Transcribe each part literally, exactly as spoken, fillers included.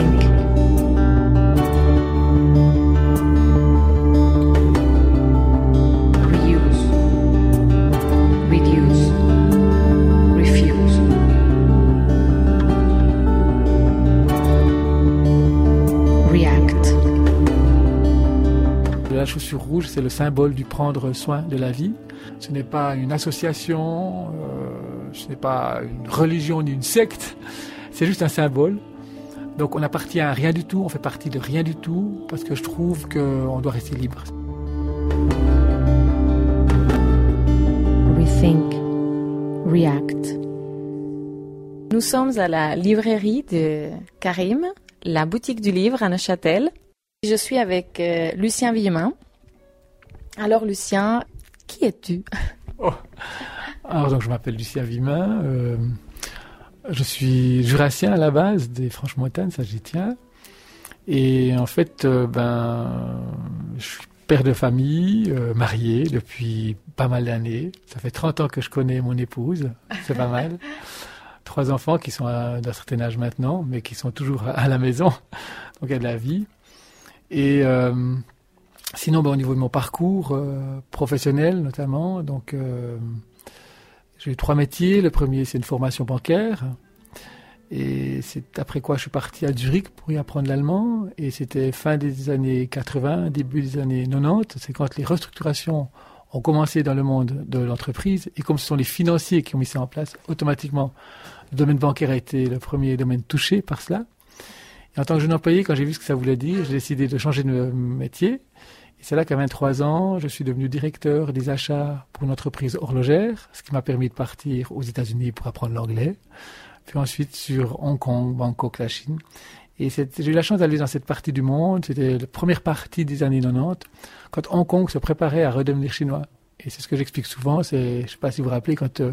Karim. La chaussure rouge, c'est le symbole du prendre soin de la vie. Ce n'est pas une association, euh, ce n'est pas une religion ni une secte, c'est juste un symbole. Donc on n'appartient à rien du tout, on fait partie de rien du tout, parce que je trouve qu'on doit rester libre. Rethink, react. Nous sommes à la librairie de Karim, la boutique du livre à Neuchâtel. Je suis avec euh, Lucien Villemin. Alors Lucien, qui es-tu ? oh. Alors donc je m'appelle Lucien Villemin, euh, je suis jurassien à la base des Franches-Montagnes, ça j'y tiens. Et en fait, euh, ben, je suis père de famille, euh, marié depuis pas mal d'années. Ça fait trente ans que je connais mon épouse, c'est pas mal. Trois enfants qui sont d'un certain âge maintenant, mais qui sont toujours à, à la maison, donc il y a de la vie. Et euh, sinon, ben, au niveau de mon parcours euh, professionnel notamment, donc euh, j'ai eu trois métiers. Le premier, c'est une formation bancaire. Et c'est après quoi je suis parti à Zurich pour y apprendre l'allemand. Et c'était fin des années quatre-vingts, début des années quatre-vingt-dix. C'est quand les restructurations ont commencé dans le monde de l'entreprise. Et comme ce sont les financiers qui ont mis ça en place, automatiquement, le domaine bancaire a été le premier domaine touché par cela. Et en tant que jeune employé, quand j'ai vu ce que ça voulait dire, j'ai décidé de changer de métier. Et c'est là qu'à vingt-trois ans, je suis devenu directeur des achats pour une entreprise horlogère, ce qui m'a permis de partir aux États-Unis pour apprendre l'anglais. Puis ensuite sur Hong Kong, Bangkok, la Chine. Et j'ai eu la chance d'aller dans cette partie du monde. C'était la première partie des années quatre-vingt-dix, quand Hong Kong se préparait à redevenir chinois. Et c'est ce que j'explique souvent. C'est, je ne sais pas si vous vous rappelez, quand, euh,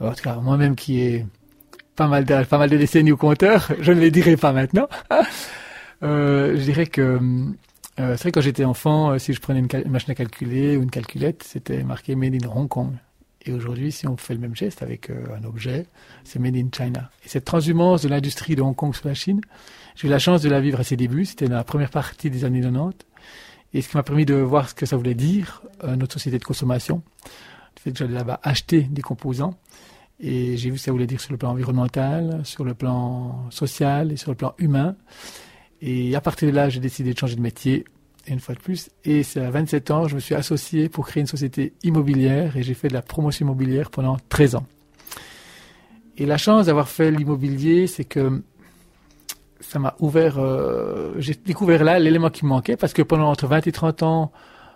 en tout cas moi-même qui ai... Pas mal, de, pas mal de décennies au compteur, je ne les dirai pas maintenant. euh, je dirais que, euh, c'est vrai que quand j'étais enfant, euh, si je prenais une, cal- une machine à calculer ou une calculette, c'était marqué Made in Hong Kong. Et aujourd'hui, si on fait le même geste avec euh, un objet, c'est Made in China. Et cette transhumance de l'industrie de Hong Kong sur la Chine, j'ai eu la chance de la vivre à ses débuts, c'était dans la première partie des années quatre-vingt-dix. Et ce qui m'a permis de voir ce que ça voulait dire, euh, notre société de consommation. Le fait que j'allais là-bas acheter des composants. Et j'ai vu ce que ça voulait dire sur le plan environnemental, sur le plan social et sur le plan humain. Et à partir de là, j'ai décidé de changer de métier, une fois de plus. Et c'est à vingt-sept ans, je me suis associé pour créer une société immobilière et j'ai fait de la promotion immobilière pendant treize ans. Et la chance d'avoir fait l'immobilier, c'est que ça m'a ouvert... Euh, j'ai découvert là l'élément qui me manquait parce que pendant entre vingt et trente ans,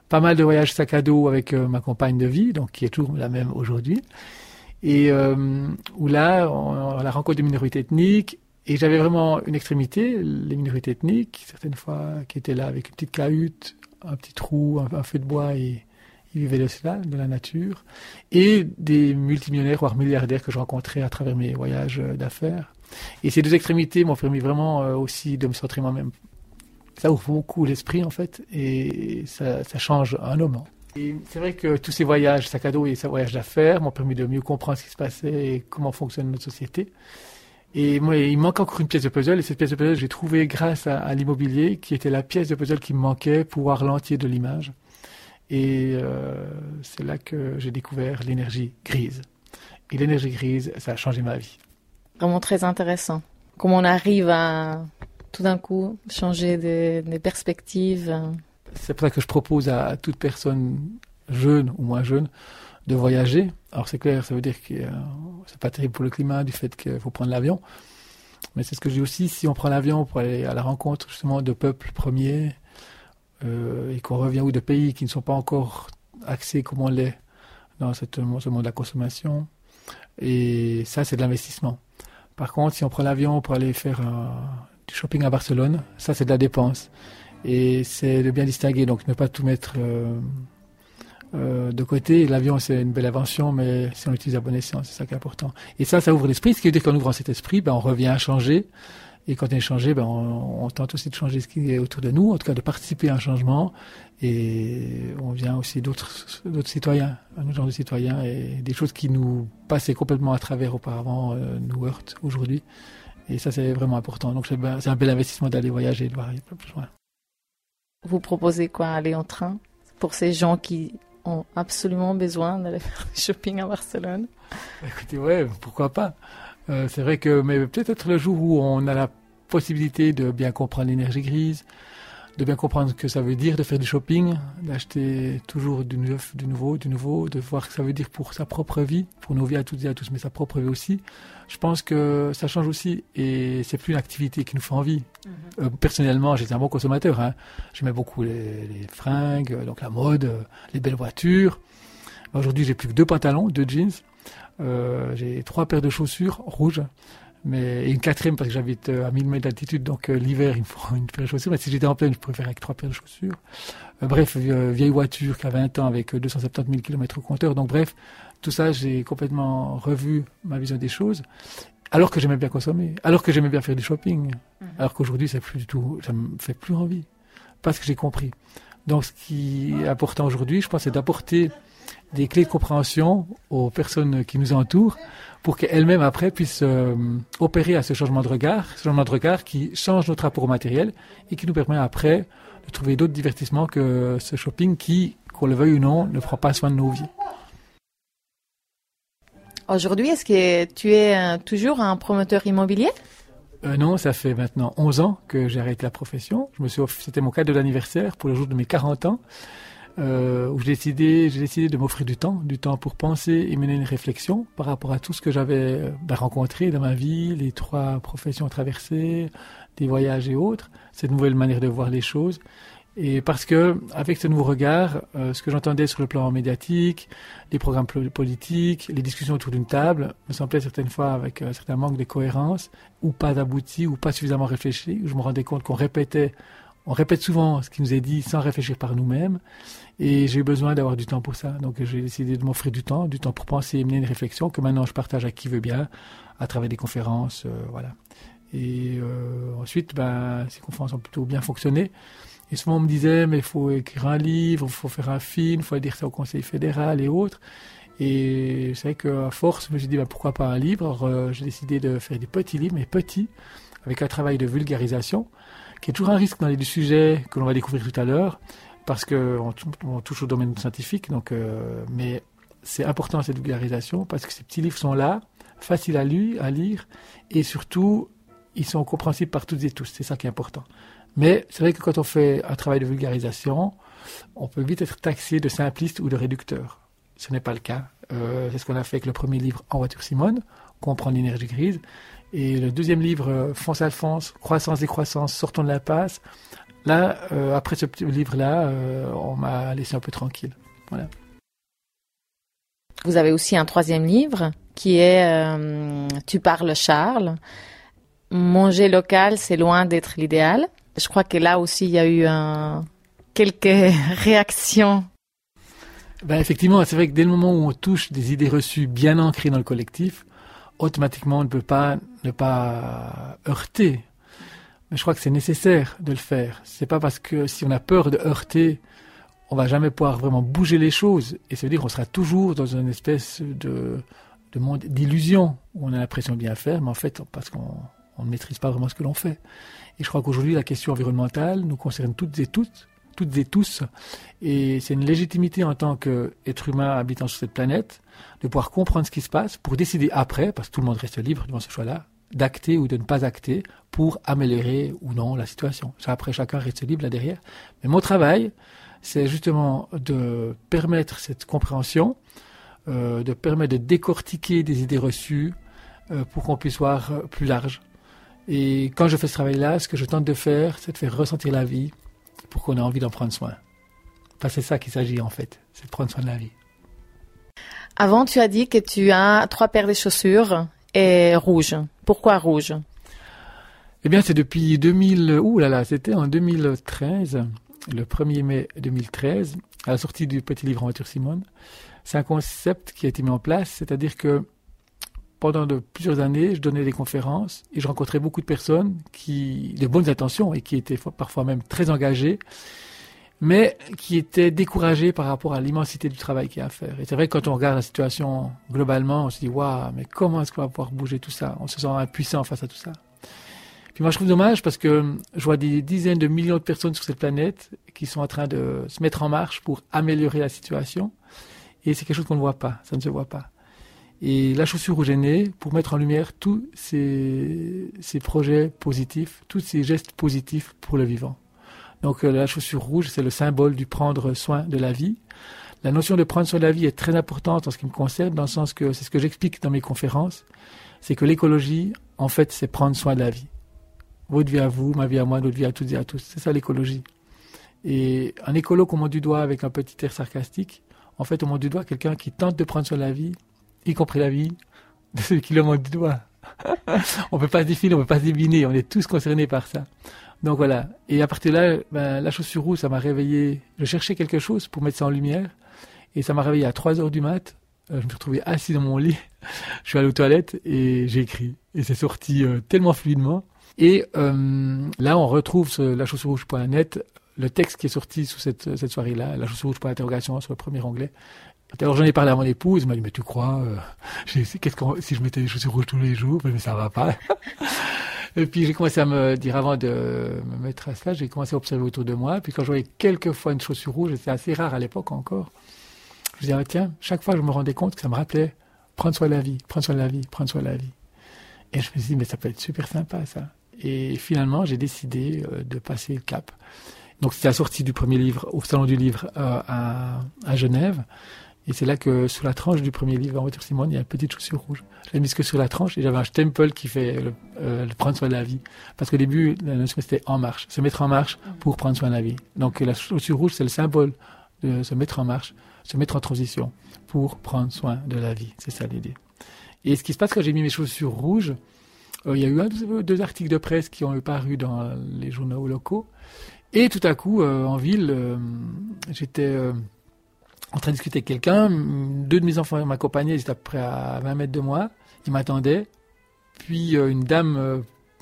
pas mal de voyages sac à dos avec euh, ma compagne de vie, donc qui est toujours la même aujourd'hui. Et euh, où là, on, on la rencontre des minorités ethniques, et j'avais vraiment une extrémité, les minorités ethniques, certaines fois, qui étaient là avec une petite cahute, un petit trou, un, un feu de bois, et ils vivaient de cela, de la nature, et des multimillionnaires, voire milliardaires que je rencontrais à travers mes voyages d'affaires. Et ces deux extrémités m'ont permis vraiment euh, aussi de me centrer moi-même. Ça ouvre beaucoup l'esprit, en fait, et ça, ça change un homme. Hein. Et c'est vrai que tous ces voyages sac à dos et ces voyages d'affaires m'ont permis de mieux comprendre ce qui se passait et comment fonctionne notre société. Et moi, il me manque encore une pièce de puzzle, et cette pièce de puzzle, je l'ai trouvée grâce à, à l'immobilier, qui était la pièce de puzzle qui me manquait pour voir l'entier de l'image. Et euh, c'est là que j'ai découvert l'énergie grise. Et l'énergie grise, ça a changé ma vie. Vraiment très intéressant. Comment on arrive à, tout d'un coup, changer des de perspectives. C'est pour ça que je propose à toute personne jeune ou moins jeune de voyager. Alors c'est clair, ça veut dire que euh, c'est pas terrible pour le climat du fait qu'il faut prendre l'avion. Mais c'est ce que je dis aussi, si on prend l'avion pour aller à la rencontre justement de peuples premiers euh, et qu'on revient ou de pays qui ne sont pas encore axés comme on l'est dans cette, ce monde de la consommation. Et ça, c'est de l'investissement. Par contre, si on prend l'avion pour aller faire euh, du shopping à Barcelone, ça c'est de la dépense. Et c'est de bien distinguer, donc ne pas tout mettre euh, euh, de côté. L'avion, c'est une belle invention, mais si on l'utilise à bon escient, c'est ça qui est important. Et ça, ça ouvre l'esprit, ce qui veut dire qu'en ouvrant cet esprit, ben, on revient à changer. Et quand on est changé, ben, on, on tente aussi de changer ce qui est autour de nous, en tout cas de participer à un changement. Et on vient aussi d'autres, d'autres citoyens, un autre genre de citoyens, et des choses qui nous passaient complètement à travers auparavant, euh, nous heurtent aujourd'hui. Et ça, c'est vraiment important. Donc, c'est un bel investissement d'aller voyager, de voir un peu plus loin. Vous proposez quoi? Aller en train pour ces gens qui ont absolument besoin d'aller faire du shopping à Barcelone? Écoutez, ouais, pourquoi pas. Euh, c'est vrai que, mais peut-être le jour où on a la possibilité de bien comprendre l'énergie grise, de bien comprendre ce que ça veut dire de faire du shopping, d'acheter toujours du neuf, du nouveau, du nouveau, de voir ce que ça veut dire pour sa propre vie, pour nos vies à toutes et à tous, mais sa propre vie aussi. Je pense que ça change aussi et c'est plus une activité qui nous fait envie. Mm-hmm. euh, personnellement, j'étais un bon consommateur, hein. J'aimais beaucoup les, les fringues, donc la mode, les belles voitures. Aujourd'hui, j'ai plus que deux pantalons, deux jeans. Euh, j'ai trois paires de chaussures rouges. Mais une quatrième, parce que j'habite à mille mètres d'altitude, donc euh, l'hiver, il me faut une paire de chaussures. Mais si j'étais en pleine, je pourrais faire avec trois paires de chaussures. Euh, bref, euh, vieille voiture qui a vingt ans avec deux cent soixante-dix mille kilomètres au compteur. Donc bref, tout ça, j'ai complètement revu ma vision des choses. Alors que j'aimais bien consommer, alors que j'aimais bien faire du shopping. Mm-hmm. Alors qu'aujourd'hui, ça plus du tout, ça me fait plus envie. Parce que j'ai compris. Donc ce qui est important aujourd'hui, je pense, c'est d'apporter des clés de compréhension aux personnes qui nous entourent pour qu'elles-mêmes après puissent euh, opérer à ce changement de regard, ce changement de regard qui change notre rapport au matériel et qui nous permet après de trouver d'autres divertissements que ce shopping qui, qu'on le veuille ou non, ne prend pas soin de nos vies. Aujourd'hui, est-ce que tu es toujours un promoteur immobilier ? Euh, non, ça fait maintenant onze ans que j'ai arrêté la profession. Je me suis offert, c'était mon cadeau d'anniversaire pour le jour de mes quarante ans. Euh, où j'ai décidé, j'ai décidé de m'offrir du temps, du temps pour penser et mener une réflexion par rapport à tout ce que j'avais ben, rencontré dans ma vie, les trois professions traversées, des voyages et autres, cette nouvelle manière de voir les choses. Et parce que, avec ce nouveau regard, euh, ce que j'entendais sur le plan médiatique, les programmes politiques, les discussions autour d'une table, me semblait certaines fois avec un certain manque de cohérence, ou pas abouti, ou pas suffisamment réfléchi, où je me rendais compte qu'on répétait On répète souvent ce qui nous est dit sans réfléchir par nous-mêmes et j'ai eu besoin d'avoir du temps pour ça. Donc j'ai décidé de m'offrir du temps, du temps pour penser et mener une réflexion que maintenant je partage à qui veut bien à travers des conférences. Euh, voilà. Et euh, ensuite, ben, ces conférences ont plutôt bien fonctionné. Et souvent on me disait, mais il faut écrire un livre, il faut faire un film, il faut dire ça au Conseil fédéral et autres. Et c'est vrai qu'à force, je me suis dit, ben, pourquoi pas un livre ? Alors, euh, j'ai décidé de faire des petits livres, mais petits, avec un travail de vulgarisation, qui est toujours un risque dans les sujets que l'on va découvrir tout à l'heure, parce qu'on on touche au domaine scientifique, donc, euh, mais c'est important cette vulgarisation, parce que ces petits livres sont là, faciles à, lu, à lire, et surtout, ils sont compréhensibles par toutes et tous, c'est ça qui est important. Mais c'est vrai que quand on fait un travail de vulgarisation, on peut vite être taxé de simpliste ou de réducteur. Ce n'est pas le cas. Euh, c'est ce qu'on a fait avec le premier livre En voiture Simone, Comprendre l'énergie grise, et le deuxième livre, Fonce Alphonse, Croissance et croissance, sortons de l'impasse. Là, euh, après ce petit livre-là, euh, on m'a laissé un peu tranquille. Voilà. Vous avez aussi un troisième livre qui est euh, Tu parles Charles. Manger local, c'est loin d'être l'idéal. Je crois que là aussi, il y a eu un... quelques réactions. Ben effectivement, c'est vrai que dès le moment où on touche des idées reçues bien ancrées dans le collectif, automatiquement, on ne peut pas ne pas heurter. Mais je crois que c'est nécessaire de le faire. C'est pas parce que si on a peur de heurter, on va jamais pouvoir vraiment bouger les choses. Et ça veut dire qu'on sera toujours dans une espèce de, de monde d'illusion où on a l'impression de bien faire, mais en fait, parce qu'on on ne maîtrise pas vraiment ce que l'on fait. Et je crois qu'aujourd'hui, la question environnementale nous concerne toutes et toutes, toutes et tous. Et c'est une légitimité en tant qu'être humain habitant sur cette planète de pouvoir comprendre ce qui se passe pour décider après, parce que tout le monde reste libre devant ce choix-là, d'acter ou de ne pas acter pour améliorer ou non la situation. Ça, après, chacun reste libre là derrière. Mais mon travail, c'est justement de permettre cette compréhension, euh, de permettre de décortiquer des idées reçues euh, pour qu'on puisse voir plus large. Et quand je fais ce travail-là, ce que je tente de faire, c'est de faire ressentir la vie, pour qu'on ait envie d'en prendre soin. Enfin, c'est ça qu'il s'agit en fait, c'est de prendre soin de la vie. Avant, tu as dit que tu as trois paires de chaussures et rouges. Pourquoi rouges ? Eh bien, c'est depuis deux mille... Ouh là là, c'était en deux mille treize, le premier mai deux mille treize, à la sortie du petit livre En voiture Simone. C'est un concept qui a été mis en place, c'est-à-dire que pendant de plusieurs années, je donnais des conférences et je rencontrais beaucoup de personnes qui, de bonnes intentions et qui étaient parfois même très engagées, mais qui étaient découragées par rapport à l'immensité du travail qu'il y a à faire. Et c'est vrai que quand on regarde la situation globalement, on se dit « Waouh, mais comment est-ce qu'on va pouvoir bouger tout ça ?» On se sent impuissant face à tout ça. Puis moi, je trouve dommage parce que je vois des dizaines de millions de personnes sur cette planète qui sont en train de se mettre en marche pour améliorer la situation. Et c'est quelque chose qu'on ne voit pas, ça ne se voit pas. Et la chaussure où j'ai né, pour mettre en lumière tous ces, ces projets positifs, tous ces gestes positifs pour le vivant. Donc la chaussure rouge, c'est le symbole du prendre soin de la vie. La notion de prendre soin de la vie est très importante en ce qui me concerne, dans le sens que, c'est ce que j'explique dans mes conférences, c'est que l'écologie, en fait, c'est prendre soin de la vie. Votre vie à vous, ma vie à moi, notre vie à toutes et à tous. C'est ça l'écologie. Et un écolo qu'on monte du doigt avec un petit air sarcastique, en fait, on monte du doigt quelqu'un qui tente de prendre soin de la vie, y compris la vie de celui qui le monte du doigt. On peut pas se défiler, on peut pas se débiner, on est tous concernés par ça. Donc voilà. Et à partir de là, ben, la chaussure rouge, ça m'a réveillé. Je cherchais quelque chose pour mettre ça en lumière. Et ça m'a réveillé à trois heures du mat. Je me retrouvais assis dans mon lit. Je suis allé aux toilettes et j'ai écrit. Et c'est sorti euh, tellement fluidement. Et euh, là, on retrouve ce, la chaussure rouge point net, le texte qui est sorti sous cette, cette soirée-là, la chaussure rouge point interrogation sur le premier onglet. Alors j'en ai parlé à mon épouse, elle m'a dit mais tu crois euh, j'ai, qu'est-ce qu'on, si je mettais des chaussures rouges tous les jours, mais ça va pas. Et puis j'ai commencé à me dire, avant de me mettre à cela, j'ai commencé à observer autour de moi. Puis quand je voyais quelques fois une chaussure rouge, c'était assez rare à l'époque encore. Je me disais tiens, chaque fois je me rendais compte que ça me rappelait prendre soin de la vie, prendre soin de la vie, prendre soin de la vie. Et je me suis dit mais ça peut être super sympa ça. Et finalement j'ai décidé de passer le cap. Donc c'était la sortie du premier livre au Salon du Livre euh, à, à Genève. Et c'est là que, sous la tranche du premier livre, En voiture Simone, il y a une petite chaussure rouge. J'avais mis ce que sur la tranche, et j'avais un stempel qui fait le, euh, le prendre soin de la vie. Parce qu'au début, la notion, c'était en marche. Se mettre en marche pour prendre soin de la vie. Donc, la chaussure rouge, c'est le symbole de se mettre en marche, se mettre en transition pour prendre soin de la vie. C'est ça l'idée. Et ce qui se passe quand j'ai mis mes chaussures rouges, euh, il y a eu un, deux articles de presse qui ont paru dans les journaux locaux. Et tout à coup, euh, en ville, euh, j'étais... Euh, en train de discuter avec quelqu'un, deux de mes enfants m'accompagnaient, ils étaient à peu près à vingt mètres de moi, ils m'attendaient, puis euh, une dame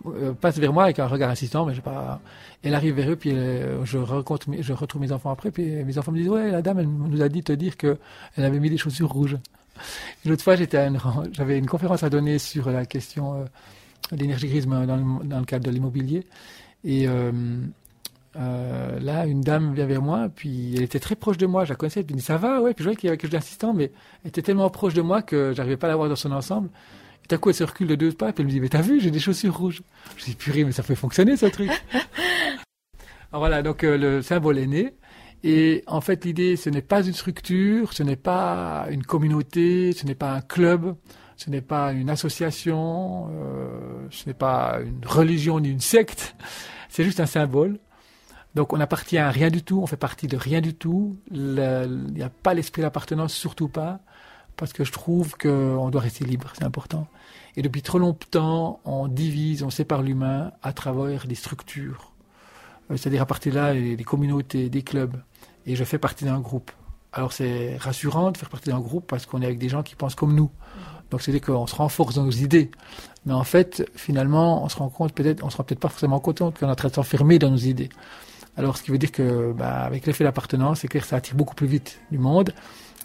euh, passe vers moi avec un regard insistant, mais je sais pas, elle arrive vers eux, puis elle, je rencontre, je retrouve mes enfants après, puis mes enfants me disent « Ouais, la dame, elle nous a dit te dire que elle avait mis des chaussures rouges ». L'autre fois, j'étais à une, j'avais une conférence à donner sur la question euh, d'énergie grise dans le, dans le cadre de l'immobilier, et... Euh, Euh, là, une dame vient vers moi, puis elle était très proche de moi, je la connaissais, puis elle me dit ça va, ouais, puis je voyais qu'il y avait quelque chose d'insistant, mais elle était tellement proche de moi que j'arrivais pas à la voir dans son ensemble. Et d'un coup, elle se recule de deux pas, puis elle me dit mais t'as vu, j'ai des chaussures rouges. Je dis purée, mais ça peut fonctionner ce truc. Alors voilà, donc euh, le symbole est né. Et en fait, l'idée, ce n'est pas une structure, ce n'est pas une communauté, ce n'est pas un club, ce n'est pas une association, euh, ce n'est pas une religion ni une secte. C'est juste un symbole. Donc on n'appartient à rien du tout, on fait partie de rien du tout, il n'y a pas l'esprit d'appartenance, surtout pas, parce que je trouve qu'on doit rester libre, c'est important. Et depuis trop longtemps, on divise, on sépare l'humain à travers des structures, euh, c'est-à-dire à partir de là, les, les communautés, des clubs, et je fais partie d'un groupe. Alors c'est rassurant de faire partie d'un groupe parce qu'on est avec des gens qui pensent comme nous. Donc c'est-à-dire qu'on se renforce dans nos idées. Mais en fait, finalement, on se rend compte peut-être, on se rend peut-être pas forcément content qu'on est en train de s'enfermer dans nos idées. Alors, ce qui veut dire que, bah, avec l'effet d'appartenance, c'est clair, ça attire beaucoup plus vite du monde.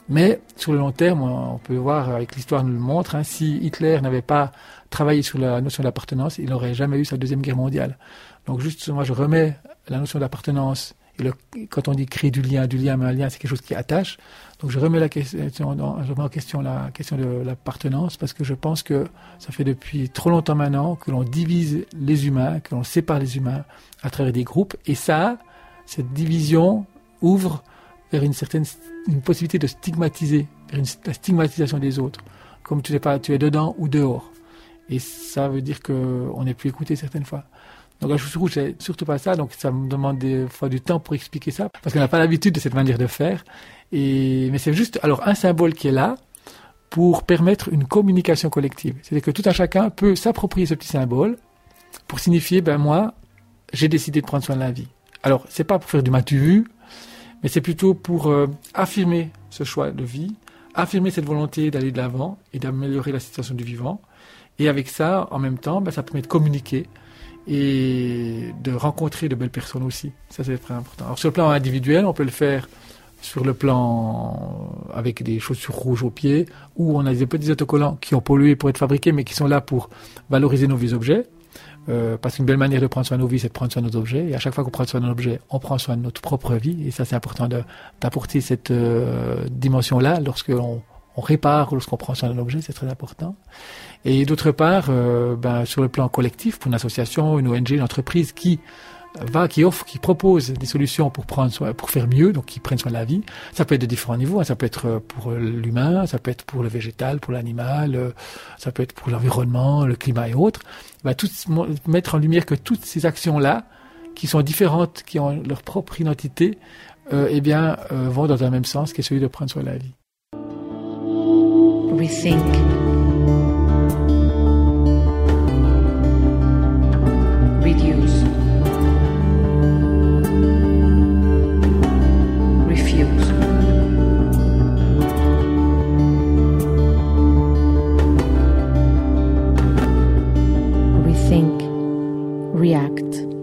Mais, sur le long terme, on peut voir, avec l'histoire nous le montre, hein, si Hitler n'avait pas travaillé sur la notion d'appartenance, il n'aurait jamais eu sa deuxième guerre mondiale. Donc, juste, moi, je remets la notion d'appartenance. Et le, quand on dit créer du lien, du lien, mais un lien, c'est quelque chose qui attache. Donc, je remets la question, je remets en question la question de l'appartenance parce que je pense que ça fait depuis trop longtemps maintenant que l'on divise les humains, que l'on sépare les humains à travers des groupes. Et ça, cette division ouvre vers une certaine, une possibilité de stigmatiser, vers une, la stigmatisation des autres. Comme tu n'es pas, tu es dedans ou dehors. Et ça veut dire que on n'est plus écouté certaines fois. Donc la chaussure rouge, c'est surtout pas ça, donc ça me demande des fois du temps pour expliquer ça, parce qu'on n'a pas l'habitude de cette manière de faire. Et mais c'est juste alors un symbole qui est là pour permettre une communication collective. C'est-à-dire que tout un chacun peut s'approprier ce petit symbole pour signifier, ben moi, j'ai décidé de prendre soin de la vie. Alors c'est pas pour faire du m'as-tu vu, mais c'est plutôt pour euh, affirmer ce choix de vie, affirmer cette volonté d'aller de l'avant et d'améliorer la situation du vivant. Et avec ça, en même temps, ben, ça permet de communiquer et de rencontrer de belles personnes aussi. Ça, c'est très important. Alors, sur le plan individuel, on peut le faire sur le plan avec des chaussures rouges aux pieds, où on a des petits autocollants qui ont pollué pour être fabriqués, mais qui sont là pour valoriser nos vieux objets. Euh, parce qu'une belle manière de prendre soin de nos vies, c'est de prendre soin de nos objets. Et à chaque fois qu'on prend soin de nos objets, on prend soin de notre propre vie. Et ça, c'est important de, d'apporter cette euh, dimension-là lorsqu'on on répare, lorsqu'on prend soin d'un objet, c'est très important. Et d'autre part, euh, ben, sur le plan collectif, pour une association, une O N G, une entreprise qui va, qui offre, qui propose des solutions pour prendre soin, pour faire mieux, donc qui prennent soin de la vie. Ça peut être de différents niveaux, hein. Ça peut être pour l'humain, ça peut être pour le végétal, pour l'animal, ça peut être pour l'environnement, le climat et autres. Bah, tout, mettre en lumière que toutes ces actions-là, qui sont différentes, qui ont leur propre identité, euh, eh bien, euh, vont dans un même sens, qui est celui de prendre soin de la vie. We think. React.